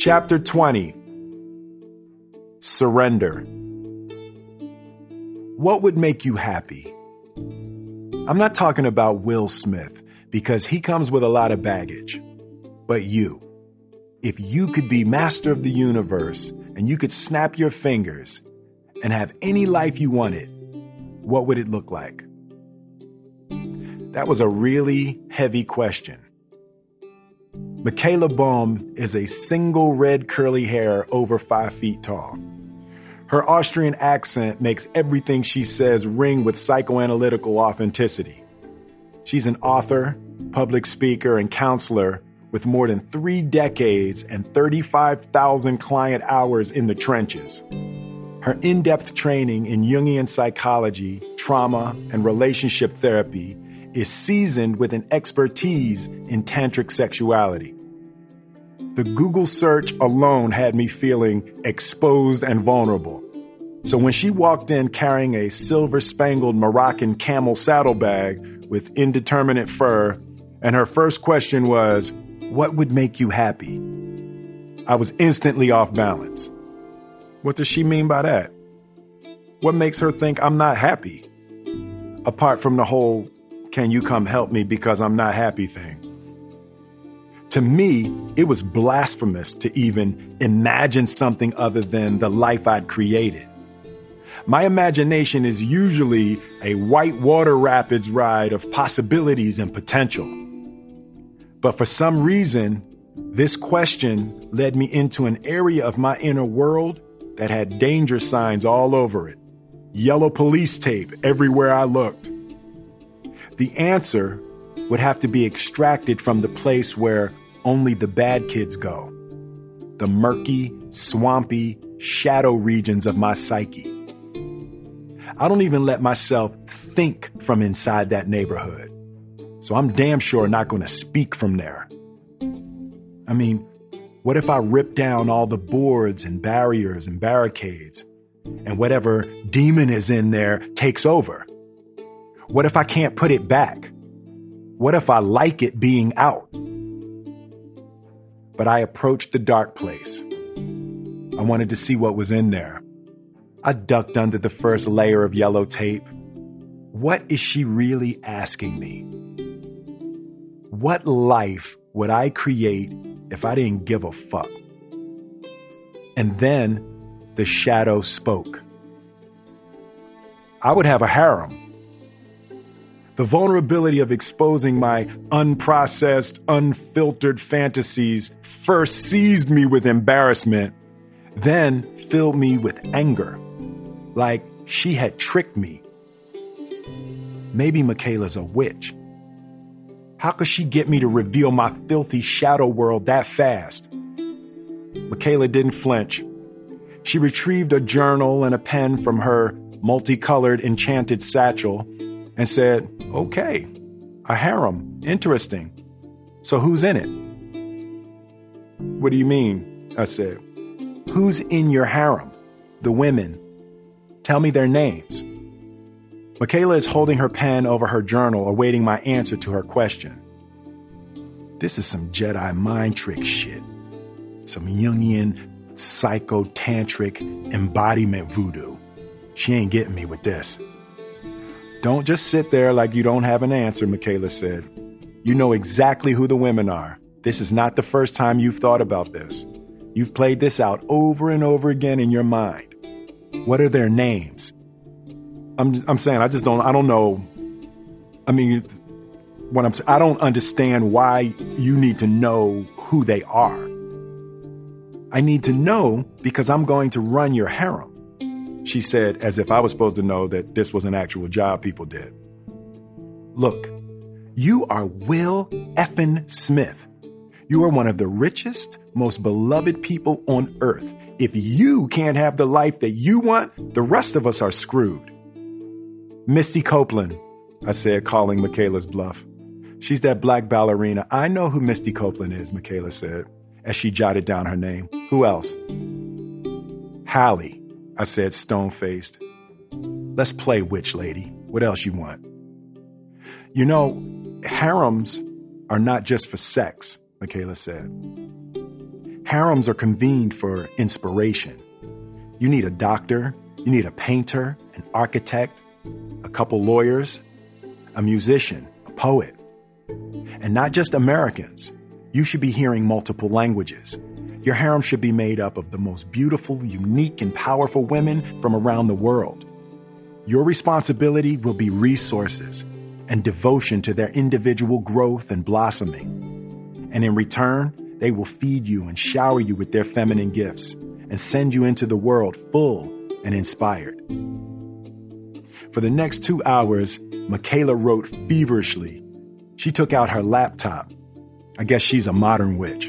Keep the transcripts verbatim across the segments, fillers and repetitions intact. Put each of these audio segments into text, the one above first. Chapter twenty. Surrender. What would make you happy? I'm not talking about Will Smith, because he comes with a lot of baggage. But you. If you could be master of the universe, and you could snap your fingers, and have any life you wanted, what would it look like? That was a really heavy question. Michaela Baum is a single red curly hair over five feet tall. Her Austrian accent makes everything she says ring with psychoanalytical authenticity. She's an author, public speaker, and counselor with more than three decades and thirty-five thousand client hours in the trenches. Her in-depth training in Jungian psychology, trauma, and relationship therapy is seasoned with an expertise in tantric sexuality. The Google search alone had me feeling exposed and vulnerable. So when she walked in carrying a silver-spangled Moroccan camel saddlebag with indeterminate fur, and her first question was, "What would make you happy?" I was instantly off balance. What does she mean by that? What makes her think I'm not happy? Apart from the whole "can you come help me because I'm not happy" thing. To me, it was blasphemous to even imagine something other than the life I'd created. My imagination is usually a white water rapids ride of possibilities and potential. But for some reason, this question led me into an area of my inner world that had danger signs all over it, yellow police tape everywhere I looked. The answer would have to be extracted from the place where only the bad kids go, the murky, swampy, shadow regions of my psyche. I don't even let myself think from inside that neighborhood, so I'm damn sure not going to speak from there. I mean, what if I rip down all the boards and barriers and barricades, and whatever demon is in there takes over? What if I can't put it back? What if I like it being out? But I approached the dark place. I wanted to see what was in there. I ducked under the first layer of yellow tape. What is she really asking me? What life would I create if I didn't give a fuck? And then the shadow spoke. I would have a harem. The vulnerability of exposing my unprocessed, unfiltered fantasies first seized me with embarrassment, then filled me with anger, like she had tricked me. Maybe Michaela's a witch. How could she get me to reveal my filthy shadow world that fast? Michaela didn't flinch. She retrieved a journal and a pen from her multicolored enchanted satchel and said, "Okay, a harem, interesting. So who's in it?" "What do you mean?" I said. "Who's in your harem? The women. Tell me their names." Michaela is holding her pen over her journal, awaiting my answer to her question. This is some Jedi mind trick shit. Some Jungian, psychotantric embodiment voodoo. She ain't getting me with this. "Don't just sit there like you don't have an answer," Michaela said. "You know exactly who the women are. This is not the first time you've thought about this. You've played this out over and over again in your mind. What are their names?" I'm I'm saying I just don't I don't know. I mean, what I'm I don't understand why you need to know who they are. "I need to know because I'm going to run your harem," she said, as if I was supposed to know that this was an actual job people did. "Look, you are Will effin' Smith. You are one of the richest, most beloved people on earth. If you can't have the life that you want, the rest of us are screwed." "Misty Copeland," I said, calling Michaela's bluff. "She's that black ballerina. I know who Misty Copeland is," Michaela said, as she jotted down her name. "Who else?" "Hallie," I said, stone-faced. "Let's play witch lady. What else you want?" "You know, harems are not just for sex," Michaela said. Harems are convened for inspiration. You need a doctor, you need a painter, an architect, a couple lawyers, a musician, a poet. And not just Americans. You should be hearing multiple languages. Your harem should be made up of the most beautiful, unique, and powerful women from around the world. Your responsibility will be resources and devotion to their individual growth and blossoming. And in return, they will feed you and shower you with their feminine gifts and send you into the world full and inspired. For the next two hours, Michaela wrote feverishly. She took out her laptop. I guess she's a modern witch.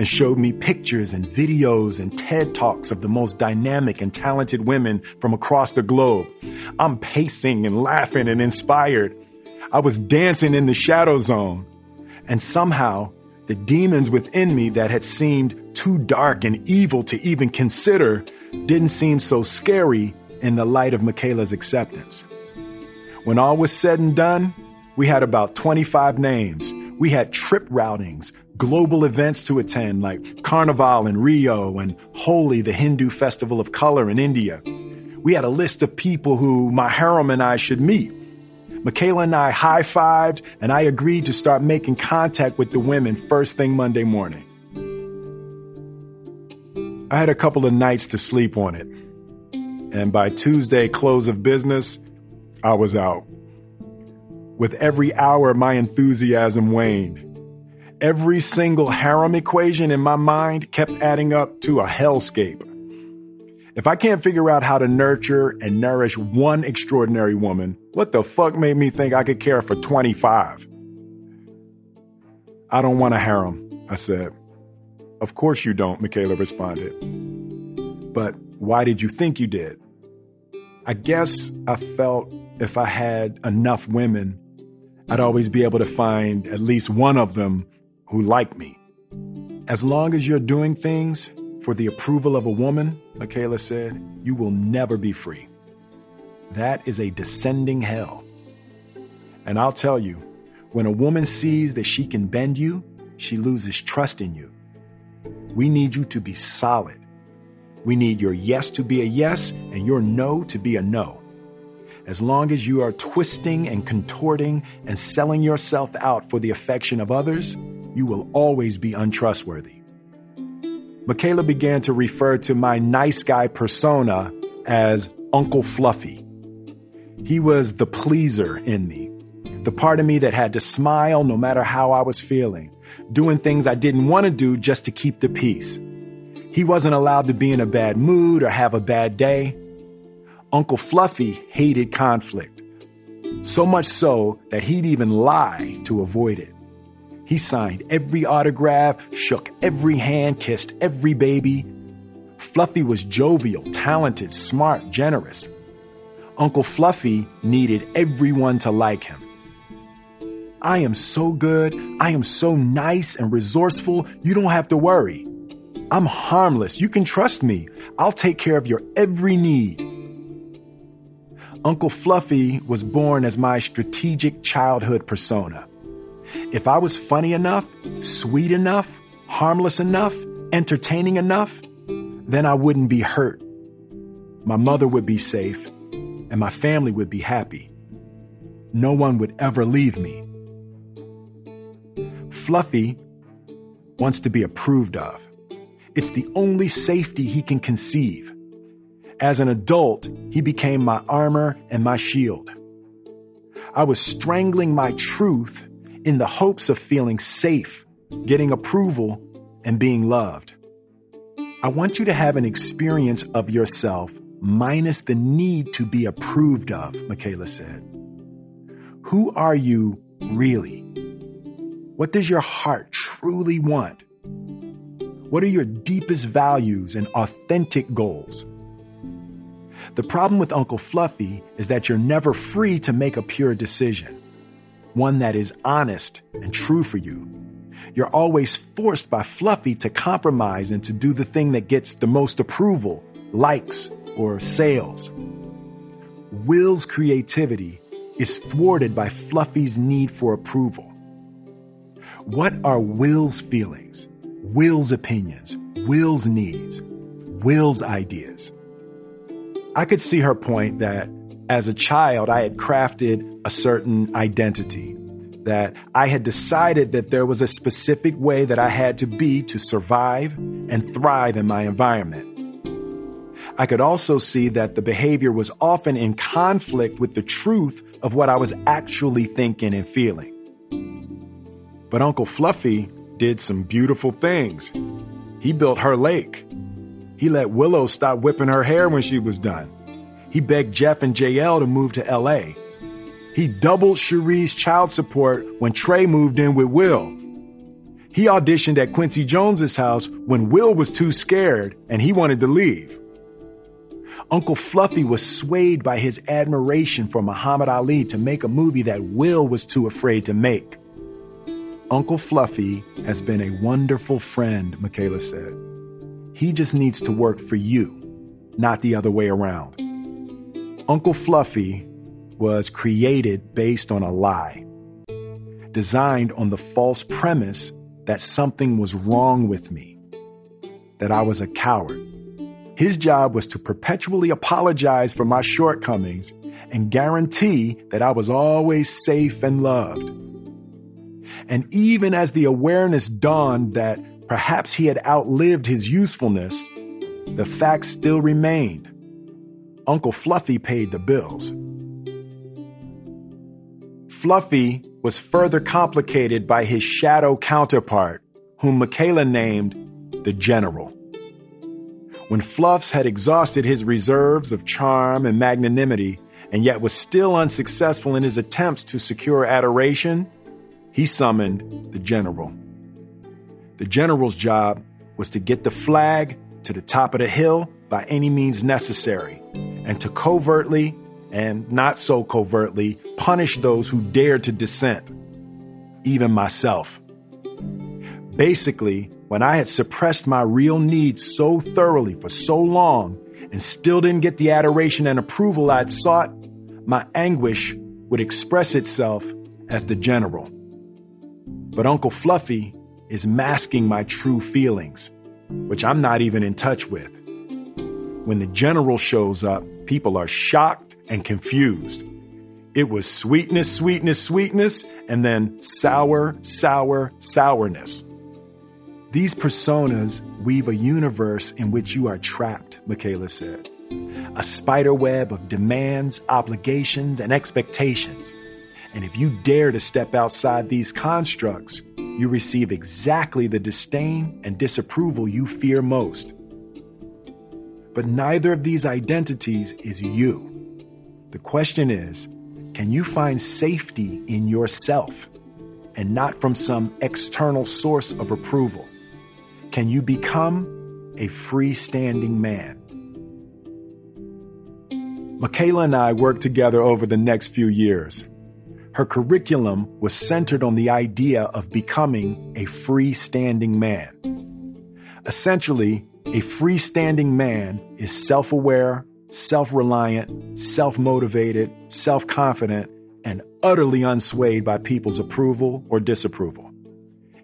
And showed me pictures and videos and TED Talks of the most dynamic and talented women from across the globe. I'm pacing and laughing and inspired. I was dancing in the shadow zone. And somehow, the demons within me that had seemed too dark and evil to even consider didn't seem so scary in the light of Michaela's acceptance. When all was said and done, we had about twenty-five names. We had trip routings, global events to attend like Carnival in Rio and Holi, the Hindu festival of color in India. We had a list of people who my harem and I should meet. Michaela and I high-fived, and I agreed to start making contact with the women first thing Monday morning. I had a couple of nights to sleep on it. And by Tuesday close of business, I was out. With every hour, my enthusiasm waned. Every single harem equation in my mind kept adding up to a hellscape. If I can't figure out how to nurture and nourish one extraordinary woman, what the fuck made me think I could care for twenty-five? I don't want a harem, I said. Of course you don't, Michaela responded. But why did you think you did? I guess I felt if I had enough women, I'd always be able to find at least one of them who liked me. As long as you're doing things for the approval of a woman, Michaela said, you will never be free. That is a descending hell. And I'll tell you, when a woman sees that she can bend you, she loses trust in you. We need you to be solid. We need your yes to be a yes and your no to be a no. As long as you are twisting and contorting and selling yourself out for the affection of others, you will always be untrustworthy. Michaela began to refer to my nice guy persona as Uncle Fluffy. He was the pleaser in me, the part of me that had to smile no matter how I was feeling, doing things I didn't want to do just to keep the peace. He wasn't allowed to be in a bad mood or have a bad day. Uncle Fluffy hated conflict, so much so that he'd even lie to avoid it. He signed every autograph, shook every hand, kissed every baby. Fluffy was jovial, talented, smart, generous. Uncle Fluffy needed everyone to like him. I am so good. I am so nice and resourceful. You don't have to worry. I'm harmless. You can trust me. I'll take care of your every need. Uncle Fluffy was born as my strategic childhood persona. If I was funny enough, sweet enough, harmless enough, entertaining enough, then I wouldn't be hurt. My mother would be safe, and my family would be happy. No one would ever leave me. Fluffy wants to be approved of. It's the only safety he can conceive. As an adult, he became my armor and my shield. I was strangling my truth in the hopes of feeling safe, getting approval, and being loved. I want you to have an experience of yourself minus the need to be approved of, Michaela said. Who are you really? What does your heart truly want? What are your deepest values and authentic goals? The problem with Uncle Fluffy is that you're never free to make a pure decision. One that is honest and true for you. You're always forced by Fluffy to compromise and to do the thing that gets the most approval, likes, or sales. Will's creativity is thwarted by Fluffy's need for approval. What are Will's feelings? Will's opinions, Will's needs, Will's ideas. I could see her point that as a child, I had crafted a certain identity, that I had decided that there was a specific way that I had to be to survive and thrive in my environment. I could also see that the behavior was often in conflict with the truth of what I was actually thinking and feeling. But Uncle Fluffy did some beautiful things. He built her lake. He let Willow stop whipping her hair when she was done. He begged Jeff and J L to move to L A. He doubled Cherie's child support when Trey moved in with Will. He auditioned at Quincy Jones's house when Will was too scared and he wanted to leave. Uncle Fluffy was swayed by his admiration for Muhammad Ali to make a movie that Will was too afraid to make. Uncle Fluffy has been a wonderful friend, Michaela said. He just needs to work for you, not the other way around. Uncle Fluffy was created based on a lie, designed on the false premise that something was wrong with me, that I was a coward. His job was to perpetually apologize for my shortcomings and guarantee that I was always safe and loved. And even as the awareness dawned that perhaps he had outlived his usefulness, the fact still remained. Uncle Fluffy paid the bills. Fluffy was further complicated by his shadow counterpart, whom Michaela named the General. When Fluffs had exhausted his reserves of charm and magnanimity, and yet was still unsuccessful in his attempts to secure adoration, he summoned the General. The General's job was to get the flag to the top of the hill by any means necessary, and to covertly, and not so covertly, punish those who dared to dissent, even myself. Basically, when I had suppressed my real needs so thoroughly for so long and still didn't get the adoration and approval I'd sought, my anguish would express itself as the General. But Uncle Fluffy is masking my true feelings, which I'm not even in touch with. When the General shows up, people are shocked and confused. It was sweetness, sweetness, sweetness, and then sour, sour, sourness. These personas weave a universe in which you are trapped, Michaela said. A spider web of demands, obligations, and expectations. And if you dare to step outside these constructs, you receive exactly the disdain and disapproval you fear most. But neither of these identities is you. The question is, can you find safety in yourself and not from some external source of approval? Can you become a freestanding man? Michaela and I worked together over the next few years. Her curriculum was centered on the idea of becoming a freestanding man. Essentially, a freestanding man is self-aware, self-reliant, self-motivated, self-confident, and utterly unswayed by people's approval or disapproval.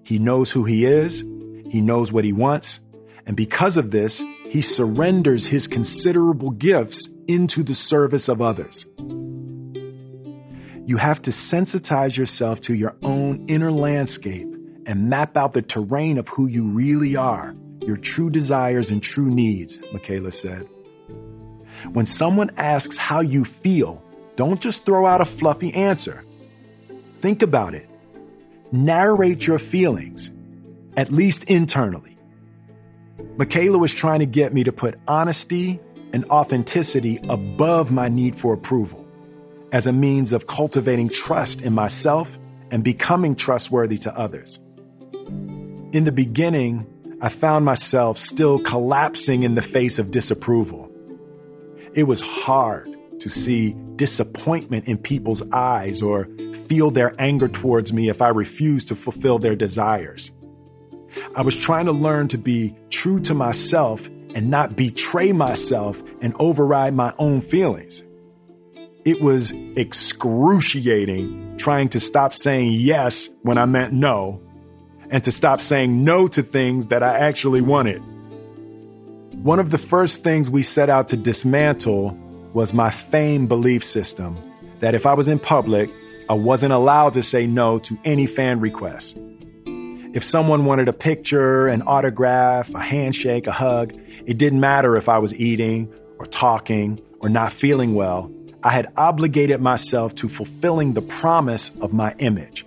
He knows who he is. He knows what he wants, and because of this, he surrenders his considerable gifts into the service of others. You have to sensitize yourself to your own inner landscape and map out the terrain of who you really are, your true desires and true needs, Michaela said. When someone asks how you feel, don't just throw out a fluffy answer. Think about it. Narrate your feelings. At least internally. Michaela was trying to get me to put honesty and authenticity above my need for approval as a means of cultivating trust in myself and becoming trustworthy to others. In the beginning, I found myself still collapsing in the face of disapproval. It was hard to see disappointment in people's eyes or feel their anger towards me if I refused to fulfill their desires. I was trying to learn to be true to myself and not betray myself and override my own feelings. It was excruciating trying to stop saying yes when I meant no, and to stop saying no to things that I actually wanted. One of the first things we set out to dismantle was my fame belief system, that if I was in public, I wasn't allowed to say no to any fan request. If someone wanted a picture, an autograph, a handshake, a hug, it didn't matter if I was eating or talking or not feeling well. I had obligated myself to fulfilling the promise of my image.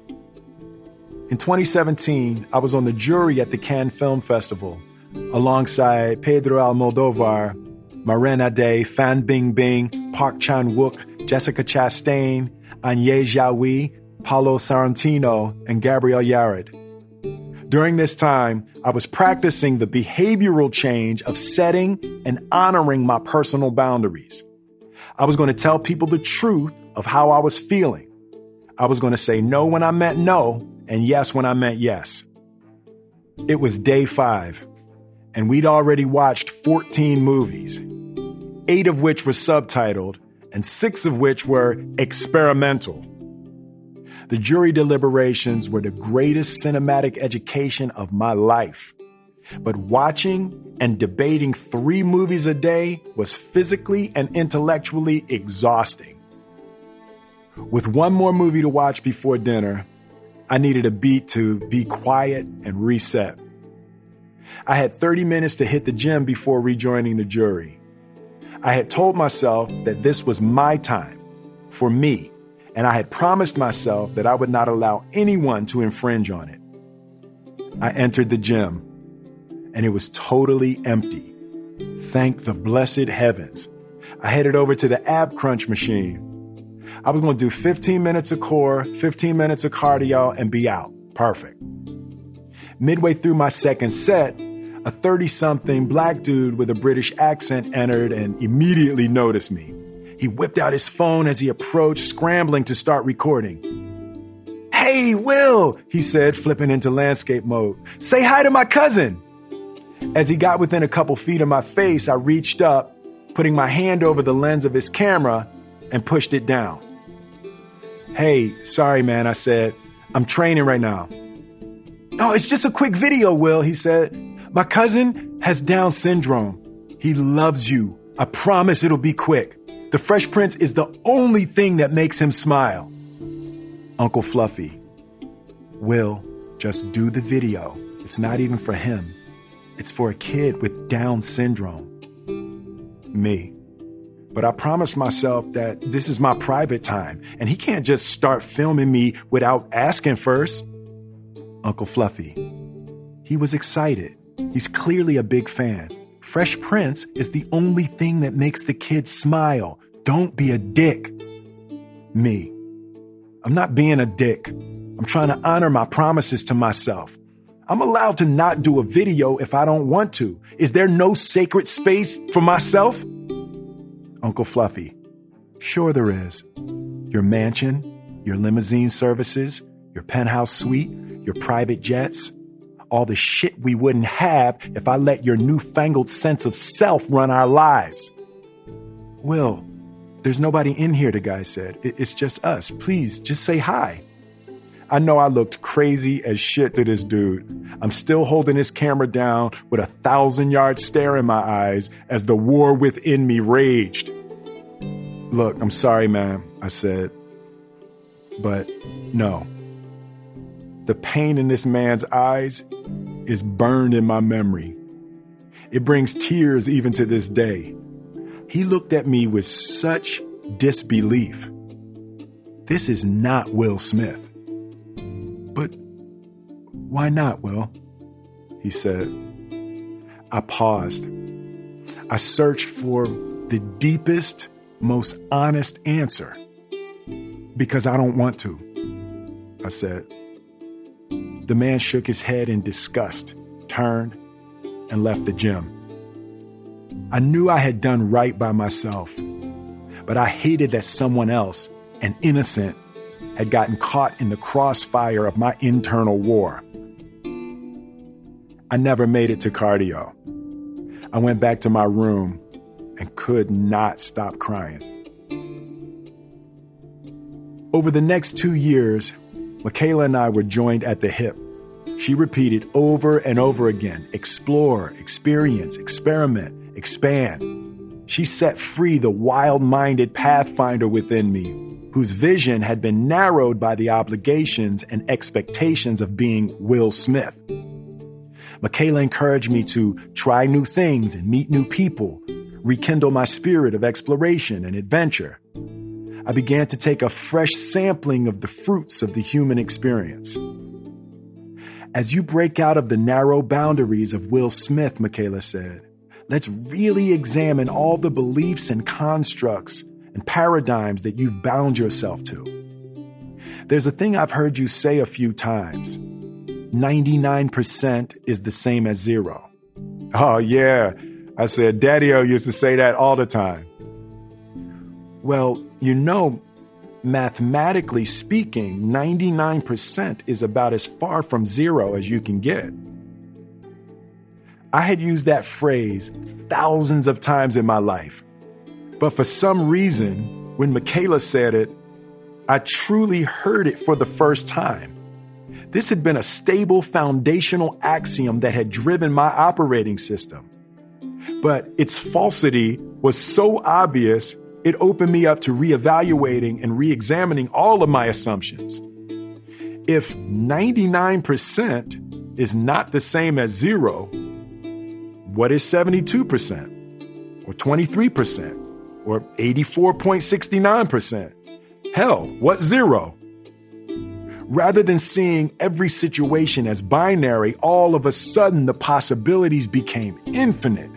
In twenty seventeen, I was on the jury at the Cannes Film Festival alongside Pedro Almodovar, Maren Ade, Fan Bingbing, Park Chan-wook, Jessica Chastain, Ang Lee, Paolo Sorrentino, and Gabriel Yared. During this time, I was practicing the behavioral change of setting and honoring my personal boundaries. I was going to tell people the truth of how I was feeling. I was going to say no when I meant no, and yes when I meant yes. It was day five, and we'd already watched fourteen movies, eight of which were subtitled, and six of which were experimental. The jury deliberations were the greatest cinematic education of my life. But watching and debating three movies a day was physically and intellectually exhausting. With one more movie to watch before dinner, I needed a beat to be quiet and reset. I had thirty minutes to hit the gym before rejoining the jury. I had told myself that this was my time, for me, and I had promised myself that I would not allow anyone to infringe on it. I entered the gym, and it was totally empty. Thank the blessed heavens. I headed over to the ab crunch machine. I was going to do fifteen minutes of core, fifteen minutes of cardio, and be out. Perfect. Midway through my second set, a thirty-something black dude with a British accent entered and immediately noticed me. He whipped out his phone as he approached, scrambling to start recording. "Hey, Will," he said, flipping into landscape mode. "Say hi to my cousin." As he got within a couple feet of my face, I reached up, putting my hand over the lens of his camera and pushed it down. "Hey, sorry, man," I said. "I'm training right now." "No, it's just a quick video, Will," he said. "My cousin has Down syndrome. He loves you. I promise it'll be quick. The Fresh Prince is the only thing that makes him smile." "Uncle Fluffy, Will, just do the video. It's not even for him. It's for a kid with Down syndrome." Me. But I promised myself that this is my private time, and he can't just start filming me without asking first. Uncle Fluffy. He was excited. He's clearly a big fan. Fresh Prince is the only thing that makes the kid smile. Don't be a dick. Me. I'm not being a dick. I'm trying to honor my promises to myself. I'm allowed to not do a video if I don't want to. Is there no sacred space for myself? Uncle Fluffy. Sure there is. Your mansion, your limousine services, your penthouse suite, your private jets. All the shit we wouldn't have if I let your newfangled sense of self run our lives. "Will, there's nobody in here," the guy said. "It's just us. Please, just say hi." I know I looked crazy as shit to this dude. I'm still holding his camera down with a thousand-yard stare in my eyes as the war within me raged. "Look, I'm sorry, man," I said. "But no." The pain in this man's eyes is burned in my memory. It brings tears even to this day. He looked at me with such disbelief. This is not Will Smith. "But why not, Will?" he said. I paused. I searched for the deepest, most honest answer. "Because I don't want to," I said. The man shook his head in disgust, turned, and left the gym. I knew I had done right by myself, but I hated that someone else, an innocent, had gotten caught in the crossfire of my internal war. I never made it to cardio. I went back to my room and could not stop crying. Over the next two years, Michaela and I were joined at the hip, She repeated over and over again, explore, experience, experiment, expand. She set free the wild-minded pathfinder within me, whose vision had been narrowed by the obligations and expectations of being Will Smith. Michaela encouraged me to try new things and meet new people, rekindle my spirit of exploration and adventure. I began to take a fresh sampling of the fruits of the human experience. As you break out of the narrow boundaries of Will Smith, Michaela said, let's really examine all the beliefs and constructs and paradigms that you've bound yourself to. There's a thing I've heard you say a few times. ninety-nine percent is the same as zero. Oh, yeah, I said, Daddy-o used to say that all the time. Well, you know, mathematically speaking, ninety-nine percent is about as far from zero as you can get. I had used that phrase thousands of times in my life. But for some reason, when Michaela said it, I truly heard it for the first time. This had been a stable foundational axiom that had driven my operating system. But its falsity was so obvious, it opened me up to reevaluating and reexamining all of my assumptions. If ninety-nine percent is not the same as zero, what is seventy-two percent or twenty-three percent or eighty-four point six nine percent? Hell, what's zero? Rather than seeing every situation as binary, all of a sudden the possibilities became infinite.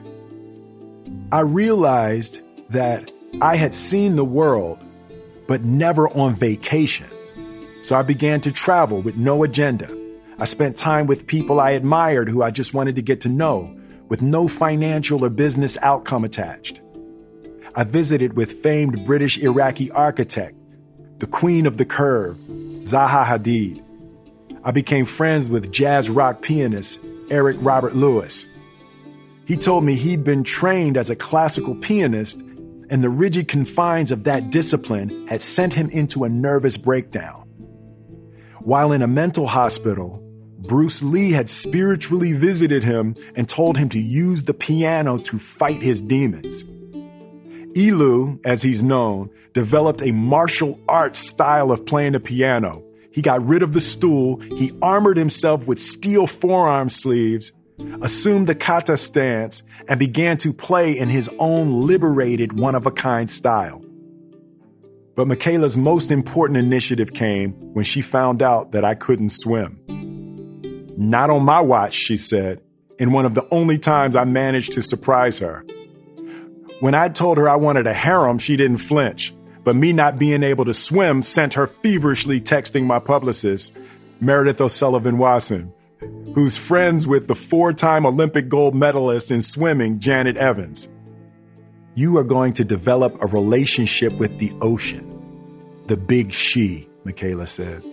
I realized that I had seen the world, but never on vacation. So I began to travel with no agenda. I spent time with people I admired who I just wanted to get to know, with no financial or business outcome attached. I visited with famed British Iraqi architect, the queen of the curve, Zaha Hadid. I became friends with jazz rock pianist Eric Robert Lewis. He told me he'd been trained as a classical pianist, and the rigid confines of that discipline had sent him into a nervous breakdown. While in a mental hospital, Bruce Lee had spiritually visited him and told him to use the piano to fight his demons. Elu, as he's known, developed a martial arts style of playing the piano. He got rid of the stool, he armored himself with steel forearm sleeves, assumed the kata stance, and began to play in his own liberated, one-of-a-kind style. But Michaela's most important initiative came when she found out that I couldn't swim. Not on my watch, she said, in one of the only times I managed to surprise her. When I told her I wanted a harem, she didn't flinch, but me not being able to swim sent her feverishly texting my publicist, Meredith O'Sullivan Watson, who's friends with the four-time Olympic gold medalist in swimming, Janet Evans. You are going to develop a relationship with the ocean. The big she, Michaela said.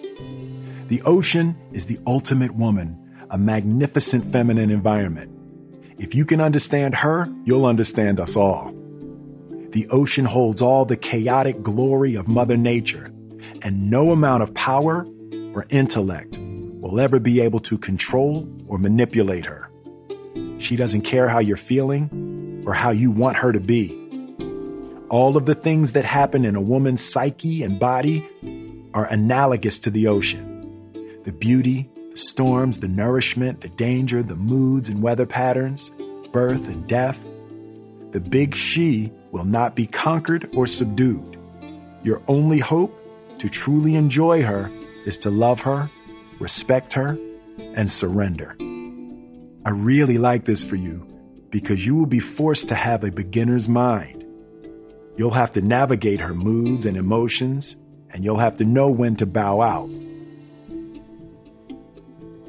The ocean is the ultimate woman, a magnificent feminine environment. If you can understand her, you'll understand us all. The ocean holds all the chaotic glory of Mother Nature, and no amount of power or intellect will ever be able to control or manipulate her. She doesn't care how you're feeling or how you want her to be. All of the things that happen in a woman's psyche and body are analogous to the ocean. The beauty, the storms, the nourishment, the danger, the moods and weather patterns, birth and death. The big she will not be conquered or subdued. Your only hope to truly enjoy her is to love her, respect her, and surrender. I really like this for you because you will be forced to have a beginner's mind. You'll have to navigate her moods and emotions, and you'll have to know when to bow out.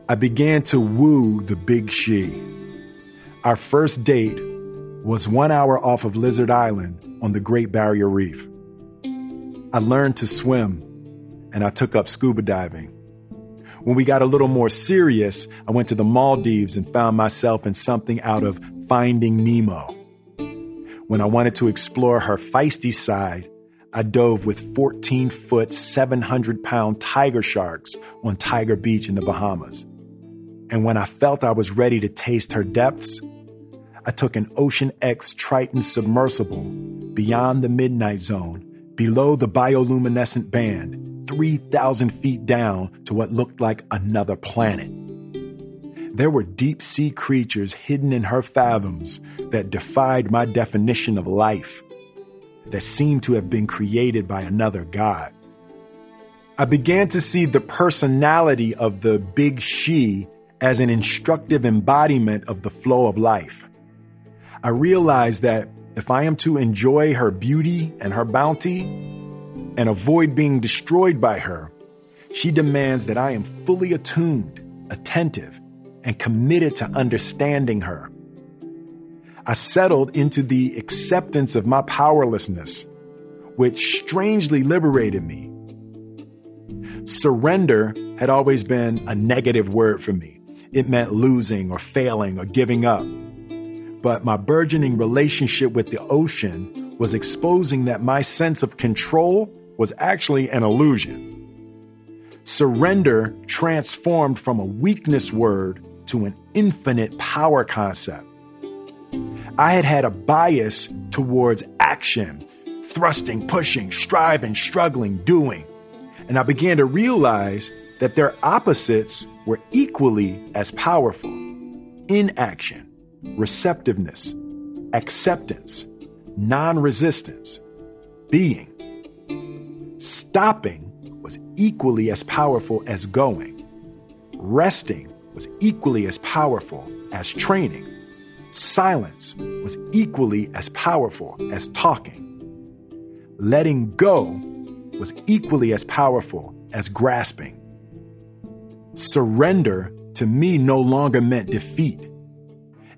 I began to woo the big she. Our first date was one hour off of Lizard Island on the Great Barrier Reef. I learned to swim, and I took up scuba diving. When we got a little more serious, I went to the Maldives and found myself in something out of Finding Nemo. When I wanted to explore her feisty side, I dove with fourteen-foot, seven hundred pound tiger sharks on Tiger Beach in the Bahamas. And when I felt I was ready to taste her depths, I took an Ocean X Triton submersible beyond the midnight zone, below the bioluminescent band, three thousand feet down to what looked like another planet. There were deep-sea creatures hidden in her fathoms that defied my definition of life, that seemed to have been created by another god. I began to see the personality of the big she as an instructive embodiment of the flow of life. I realized that if I am to enjoy her beauty and her bounty and avoid being destroyed by her, she demands that I am fully attuned, attentive, and committed to understanding her. I settled into the acceptance of my powerlessness, which strangely liberated me. Surrender had always been a negative word for me. It meant losing or failing or giving up. But my burgeoning relationship with the ocean was exposing that my sense of control was actually an illusion. Surrender transformed from a weakness word to an infinite power concept. I had had a bias towards action, thrusting, pushing, striving, struggling, doing. And I began to realize that their opposites were equally as powerful. Inaction, receptiveness, acceptance, non-resistance, being. Stopping was equally as powerful as going. Resting was equally as powerful as training. Silence was equally as powerful as talking. Letting go was equally as powerful as grasping. Surrender to me no longer meant defeat.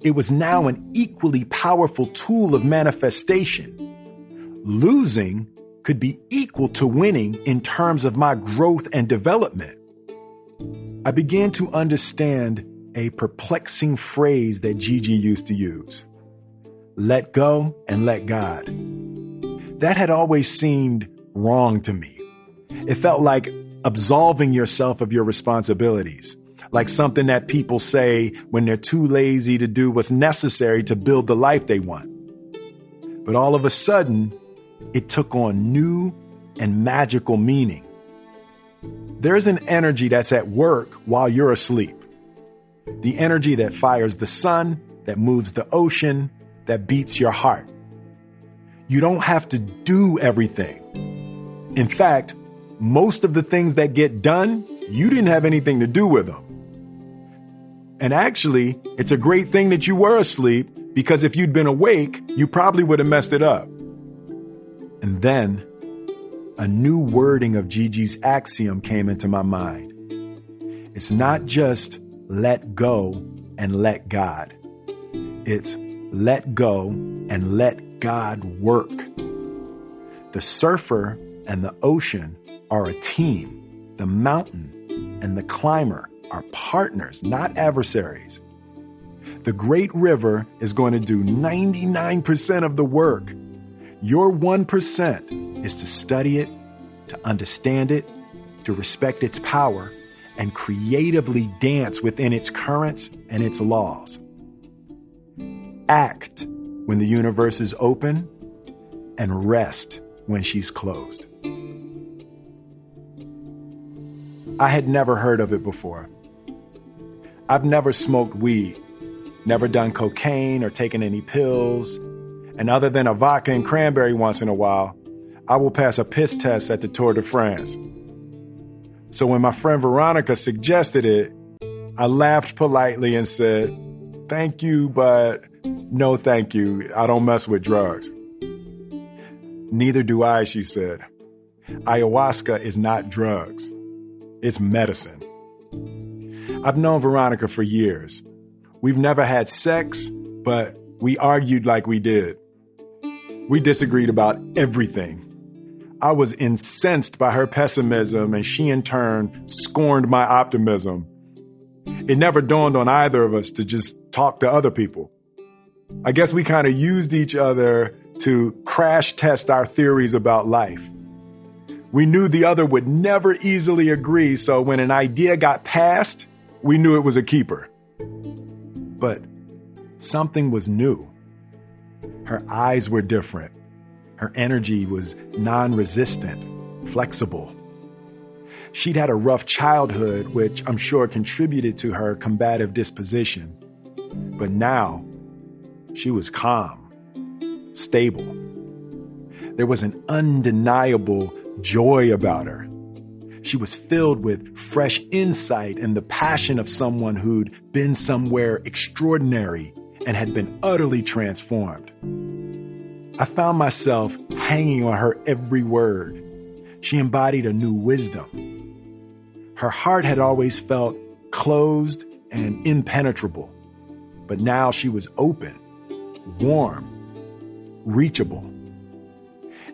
It was now an equally powerful tool of manifestation. Losing could be equal to winning in terms of my growth and development. I began to understand a perplexing phrase that Gigi used to use: let go and let God. That had always seemed wrong to me. It felt like absolving yourself of your responsibilities, like something that people say when they're too lazy to do what's necessary to build the life they want. But all of a sudden, it took on new and magical meaning. There's an energy that's at work while you're asleep. The energy that fires the sun, that moves the ocean, that beats your heart. You don't have to do everything. In fact, most of the things that get done, you didn't have anything to do with them. And actually, it's a great thing that you were asleep, because if you'd been awake, you probably would have messed it up. And then, a new wording of Gigi's axiom came into my mind. It's not just let go and let God. It's let go and let God work. The surfer and the ocean are a team. The mountain and the climber are partners, not adversaries. The great river is going to do ninety-nine percent of the work. Your one percent is to study it, to understand it, to respect its power, and creatively dance within its currents and its laws. Act when the universe is open, and rest when she's closed. I had never heard of it before. I've never smoked weed, never done cocaine or taken any pills. And other than a vodka and cranberry once in a while, I will pass a piss test at the Tour de France. So when my friend Veronica suggested it, I laughed politely and said, "Thank you, but no thank you. I don't mess with drugs." "Neither do I," she said. "Ayahuasca is not drugs. It's medicine." I've known Veronica for years. We've never had sex, but we argued like we did. We disagreed about everything. I was incensed by her pessimism, and she in turn scorned my optimism. It never dawned on either of us to just talk to other people. I guess we kind of used each other to crash test our theories about life. We knew the other would never easily agree, so when an idea got passed, We knew it was a keeper. But something was new. Her eyes were different. Her energy was non-resistant, flexible. She'd had a rough childhood, which I'm sure contributed to her combative disposition. But now, she was calm, stable. There was an undeniable joy about her. She was filled with fresh insight and the passion of someone who'd been somewhere extraordinary and had been utterly transformed. I found myself hanging on her every word. She embodied a new wisdom. Her heart had always felt closed and impenetrable, but now she was open, warm, reachable.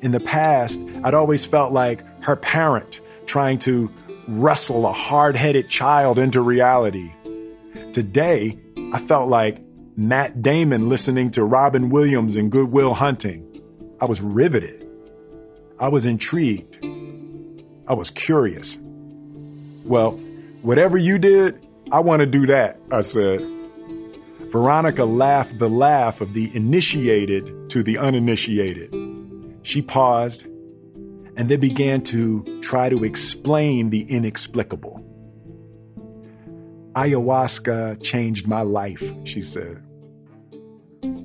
In the past, I'd always felt like her parent trying to wrestle a hard-headed child into reality. Today, I felt like Matt Damon listening to Robin Williams in Good Will Hunting. I was riveted. I was intrigued. I was curious. Well, whatever you did, I want to do that, I said. Veronica laughed the laugh of the initiated to the uninitiated. She paused and then began to try to explain the inexplicable. Ayahuasca changed my life, she said.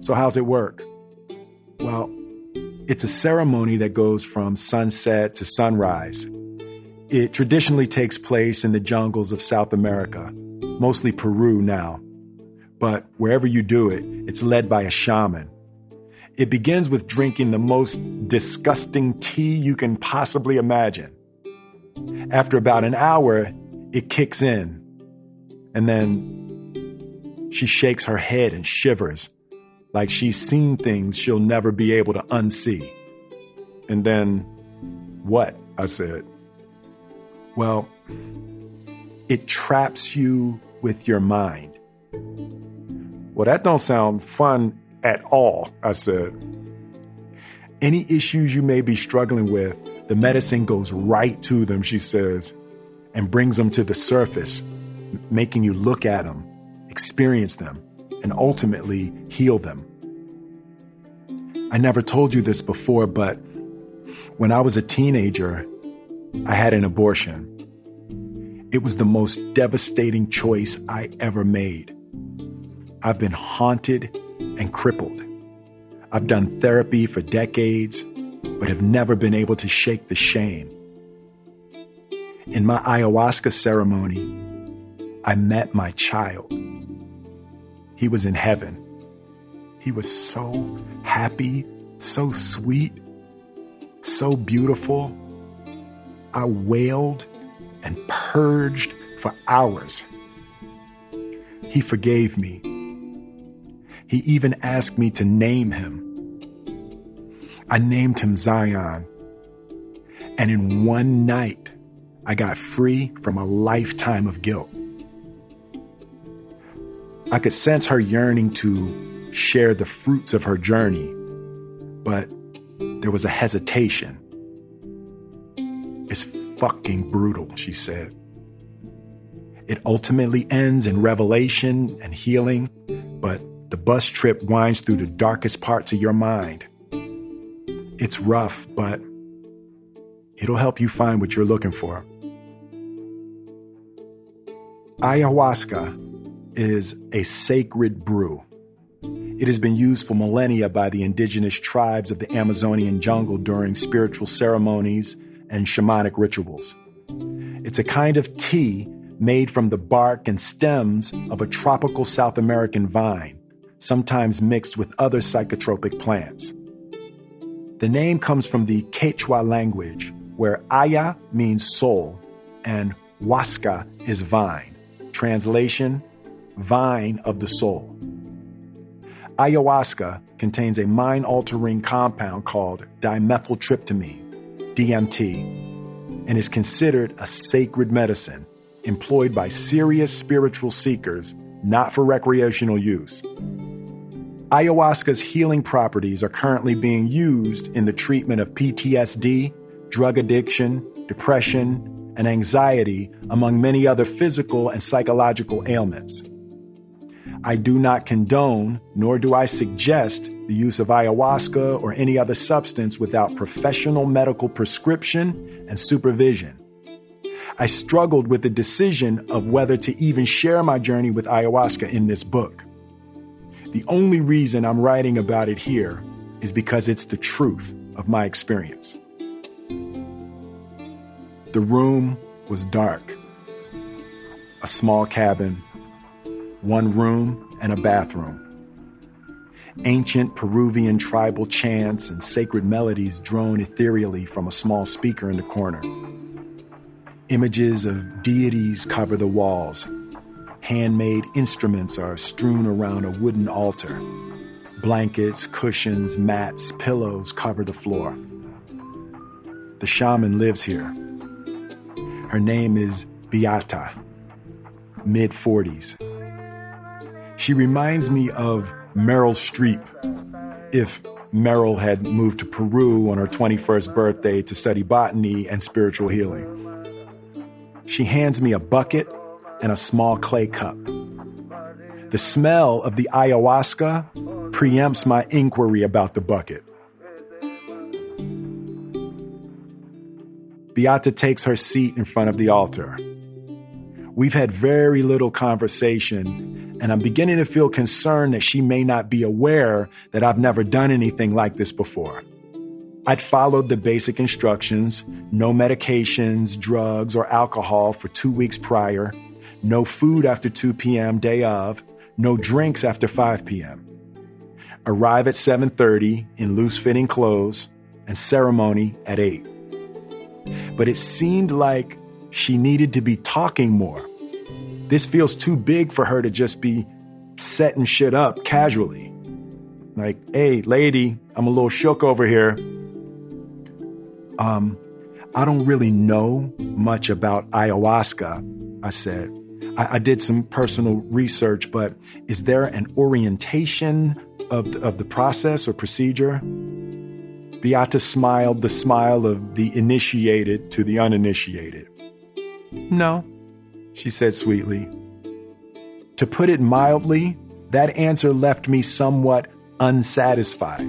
So how's it work? Well, it's a ceremony that goes from sunset to sunrise. It traditionally takes place in the jungles of South America, mostly Peru now. But wherever you do it, it's led by a shaman. It begins with drinking the most disgusting tea you can possibly imagine. After about an hour, it kicks in. And then she shakes her head and shivers, like she's seen things she'll never be able to unsee. And then, what? I said. Well, it traps you with your mind. Well, that don't sound fun at all, I said. Any issues you may be struggling with, the medicine goes right to them, she says, and brings them to the surface, making you look at them, experience them, and ultimately heal them. I never told you this before, but when I was a teenager, I had an abortion. It was the most devastating choice I ever made. I've been haunted and crippled. I've done therapy for decades, but have never been able to shake the shame. In my ayahuasca ceremony, I met my child. He was in heaven. He was so happy, so sweet, so beautiful. I wailed and purged for hours. He forgave me. He even asked me to name him. I named him Zion. And in one night, I got free from a lifetime of guilt. I could sense her yearning to share the fruits of her journey, but there was a hesitation. It's fucking brutal, she said. It ultimately ends in revelation and healing, but the bus trip winds through the darkest parts of your mind. It's rough, but it'll help you find what you're looking for. Ayahuasca is a sacred brew. It has been used for millennia by the indigenous tribes of the Amazonian jungle during spiritual ceremonies and shamanic rituals. It's a kind of tea made from the bark and stems of a tropical South American vine, sometimes mixed with other psychotropic plants. The name comes from the Quechua language, where aya means soul and huasca is vine. Translation, vine of the soul. Ayahuasca contains a mind-altering compound called dimethyltryptamine, D M T, and is considered a sacred medicine employed by serious spiritual seekers, not for recreational use. Ayahuasca's healing properties are currently being used in the treatment of P T S D, drug addiction, depression, and anxiety, among many other physical and psychological ailments. I do not condone, nor do I suggest, the use of ayahuasca or any other substance without professional medical prescription and supervision. I struggled with the decision of whether to even share my journey with ayahuasca in this book. The only reason I'm writing about it here is because it's the truth of my experience. The room was dark. A small cabin, one room and a bathroom. Ancient Peruvian tribal chants and sacred melodies drone ethereally from a small speaker in the corner. Images of deities cover the walls. Handmade instruments are strewn around a wooden altar. Blankets, cushions, mats, pillows cover the floor. The shaman lives here. Her name is Beata, mid forties. She reminds me of Meryl Streep, if Meryl had moved to Peru on her twenty-first birthday to study botany and spiritual healing. She hands me a bucket and a small clay cup. The smell of the ayahuasca preempts my inquiry about the bucket. Beata takes her seat in front of the altar. We've had very little conversation, and I'm beginning to feel concerned that she may not be aware that I've never done anything like this before. I'd followed the basic instructions: no medications, drugs, or alcohol for two weeks prior, no food after two p.m. day of, no drinks after five p.m. Arrive at seven thirty in loose-fitting clothes, and ceremony at eight. But it seemed like she needed to be talking more. This feels too big for her to just be setting shit up casually. Like, hey, lady, I'm a little shook over here. Um, I don't really know much about ayahuasca, I said. I, I did some personal research, but is there an orientation of the, of the process or procedure? Beata smiled the smile of the initiated to the uninitiated. No, she said sweetly. To put it mildly, that answer left me somewhat unsatisfied.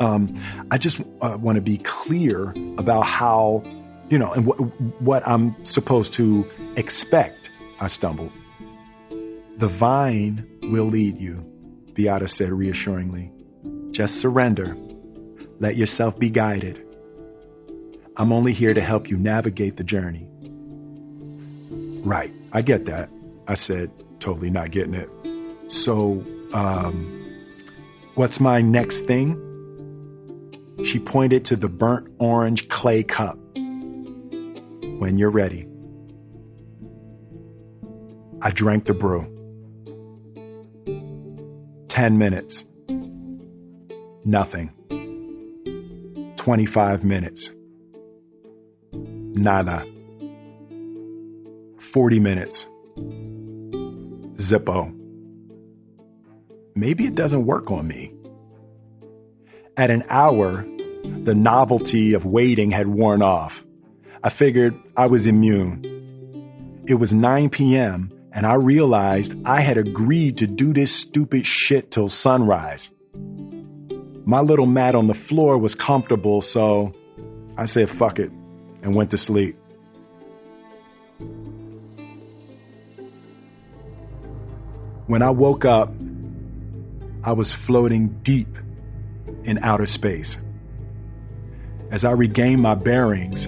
Um, I just uh, want to be clear about how, you know, and wh- what I'm supposed to expect, I stumbled. The vine will lead you, Beata said reassuringly. Just surrender. Let yourself be guided. I'm only here to help you navigate the journey. Right, I get that, I said, totally not getting it. So, um, what's my next thing? She pointed to the burnt orange clay cup. When you're ready. I drank the brew. Ten minutes. Nothing. Twenty-five minutes. Nada. forty minutes. Zippo. Maybe it doesn't work on me. At an hour, the novelty of waiting had worn off. I figured I was immune. It was nine p.m., and I realized I had agreed to do this stupid shit till sunrise. My little mat on the floor was comfortable, so I said fuck it and went to sleep. When I woke up, I was floating deep in outer space. As I regained my bearings,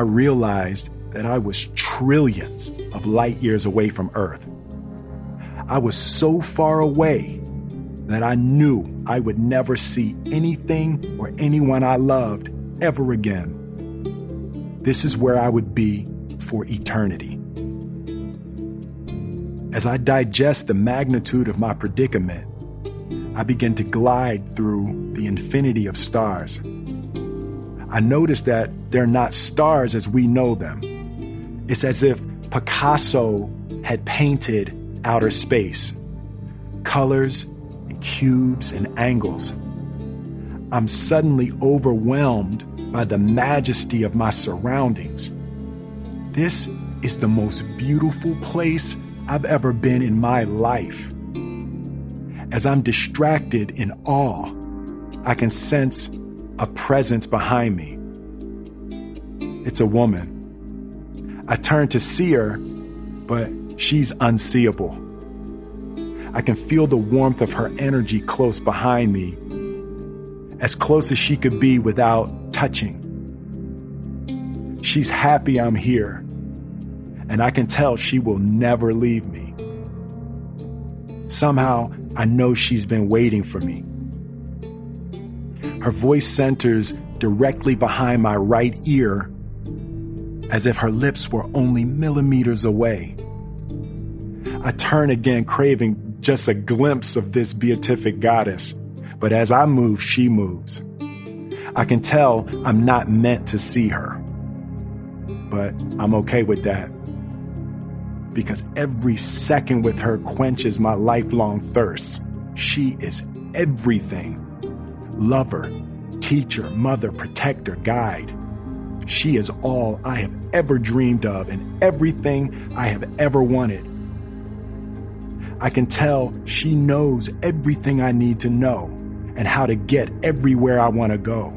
I realized that I was trillions of light years away from Earth. I was so far away that I knew I would never see anything or anyone I loved ever again. This is where I would be for eternity. As I digest the magnitude of my predicament, I begin to glide through the infinity of stars. I notice that they're not stars as we know them. It's as if Picasso had painted outer space, colors and cubes and angles. I'm suddenly overwhelmed by the majesty of my surroundings. This is the most beautiful place I've ever been in my life. As I'm distracted in awe, I can sense a presence behind me. It's a woman. I turn to see her, but she's unseeable. I can feel the warmth of her energy close behind me, as close as she could be without touching. She's happy I'm here, and I can tell she will never leave me. Somehow, I know she's been waiting for me. Her voice centers directly behind my right ear, as if her lips were only millimeters away. I turn again, craving just a glimpse of this beatific goddess, but as I move, she moves. I can tell I'm not meant to see her, but I'm okay with that, because every second with her quenches my lifelong thirst. She is everything. Lover, teacher, mother, protector, guide. She is all I have ever dreamed of and everything I have ever wanted. I can tell she knows everything I need to know and how to get everywhere I want to go.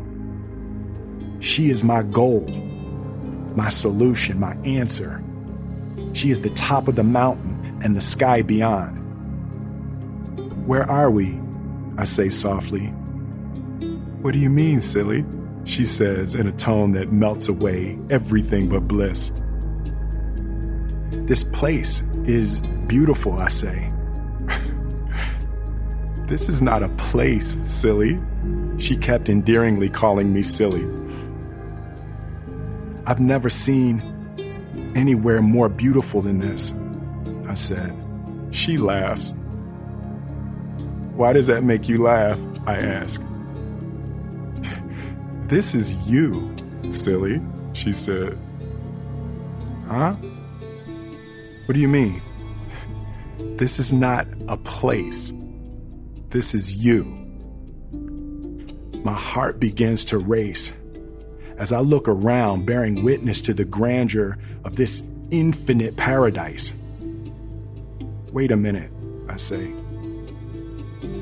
She is my goal, my solution, my answer. She is the top of the mountain and the sky beyond. "Where are we?" I say softly. "What do you mean, silly?" she says in a tone that melts away everything but bliss. "This place is beautiful," I say. "This is not a place, silly," she kept endearingly calling me silly. "I've never seen anywhere more beautiful than this," I said. She laughs. "Why does that make you laugh?" I ask. "This is you, silly," she said. "Huh? What do you mean?" "This is not a place. This is you." My heart begins to race as I look around, bearing witness to the grandeur of this infinite paradise. "Wait a minute," I say.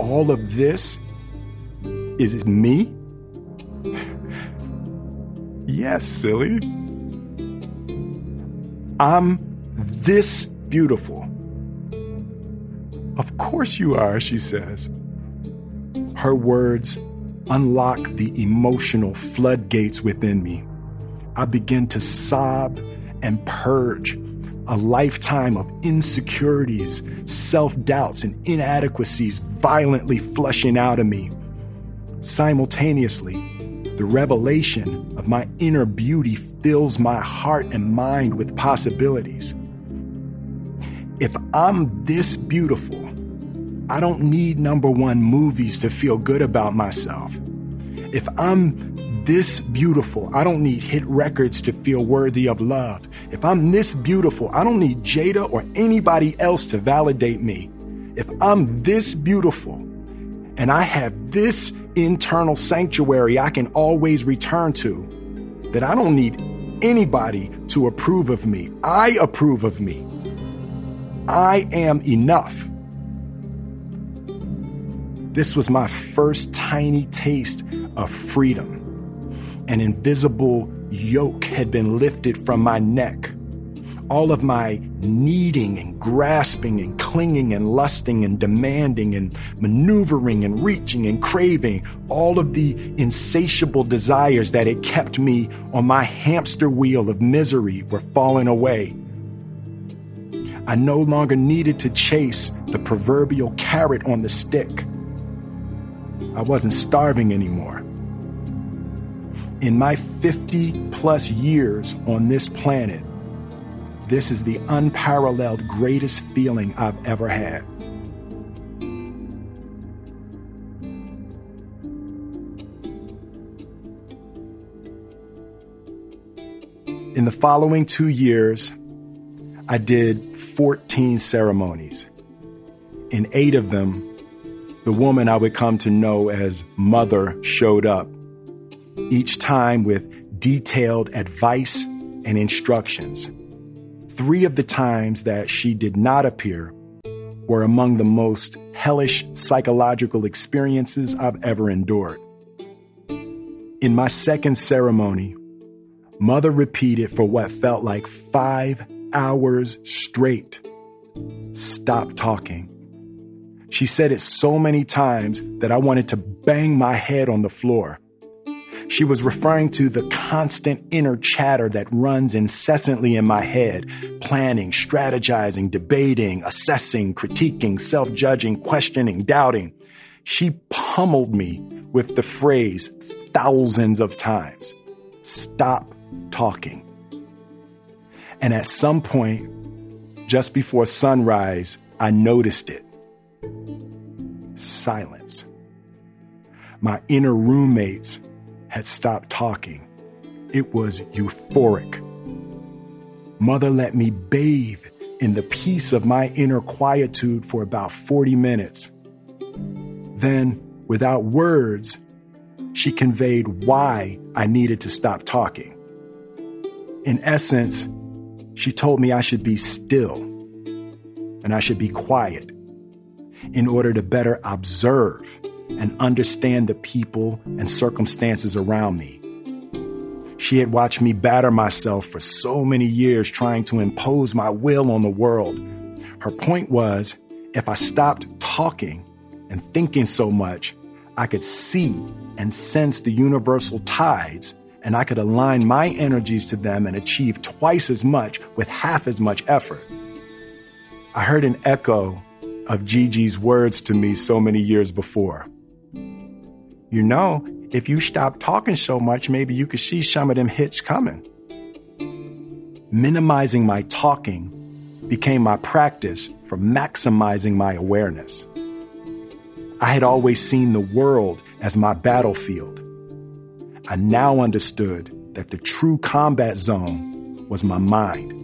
"All of this is me?" "Yes, silly. I'm this beautiful." "Of course you are," she says. Her words unlock the emotional floodgates within me. I begin to sob and purge a lifetime of insecurities, self-doubts, and inadequacies violently flushing out of me. Simultaneously, the revelation of my inner beauty fills my heart and mind with possibilities. If I'm this beautiful, I don't need number one movies to feel good about myself. If I'm this beautiful, I don't need hit records to feel worthy of love. If I'm this beautiful, I don't need Jada or anybody else to validate me. If I'm this beautiful and I have this internal sanctuary I can always return to, that I don't need anybody to approve of me. I approve of me. I am enough. This was my first tiny taste of freedom. An invisible yoke had been lifted from my neck. All of my needing and grasping and clinging and lusting and demanding and maneuvering and reaching and craving, all of the insatiable desires that had kept me on my hamster wheel of misery were falling away. I no longer needed to chase the proverbial carrot on the stick. I wasn't starving anymore. In my fifty plus years on this planet, this is the unparalleled greatest feeling I've ever had. In the following two years, I did fourteen ceremonies. In eight of them, the woman I would come to know as Mother showed up, each time with detailed advice and instructions. three of the times that she did not appear were among the most hellish psychological experiences I've ever endured. In my second ceremony, Mother repeated for what felt like five hours straight, "Stop talking." She said it so many times that I wanted to bang my head on the floor. She was referring to the constant inner chatter that runs incessantly in my head, planning, strategizing, debating, assessing, critiquing, self-judging, questioning, doubting. She pummeled me with the phrase thousands of times, "Stop talking." And at some point, just before sunrise, I noticed it. Silence. My inner roommates had stopped talking. It was euphoric. Mother let me bathe in the peace of my inner quietude for about forty minutes. Then, without words, she conveyed why I needed to stop talking. In essence, she told me I should be still and I should be quiet in order to better observe and understand the people and circumstances around me. She had watched me batter myself for so many years trying to impose my will on the world. Her point was, if I stopped talking and thinking so much, I could see and sense the universal tides, and I could align my energies to them and achieve twice as much with half as much effort. I heard an echo of Gigi's words to me so many years before. You know, if you stop talking so much, maybe you could see some of them hits coming. Minimizing my talking became my practice for maximizing my awareness. I had always seen the world as my battlefield. I now understood that the true combat zone was my mind.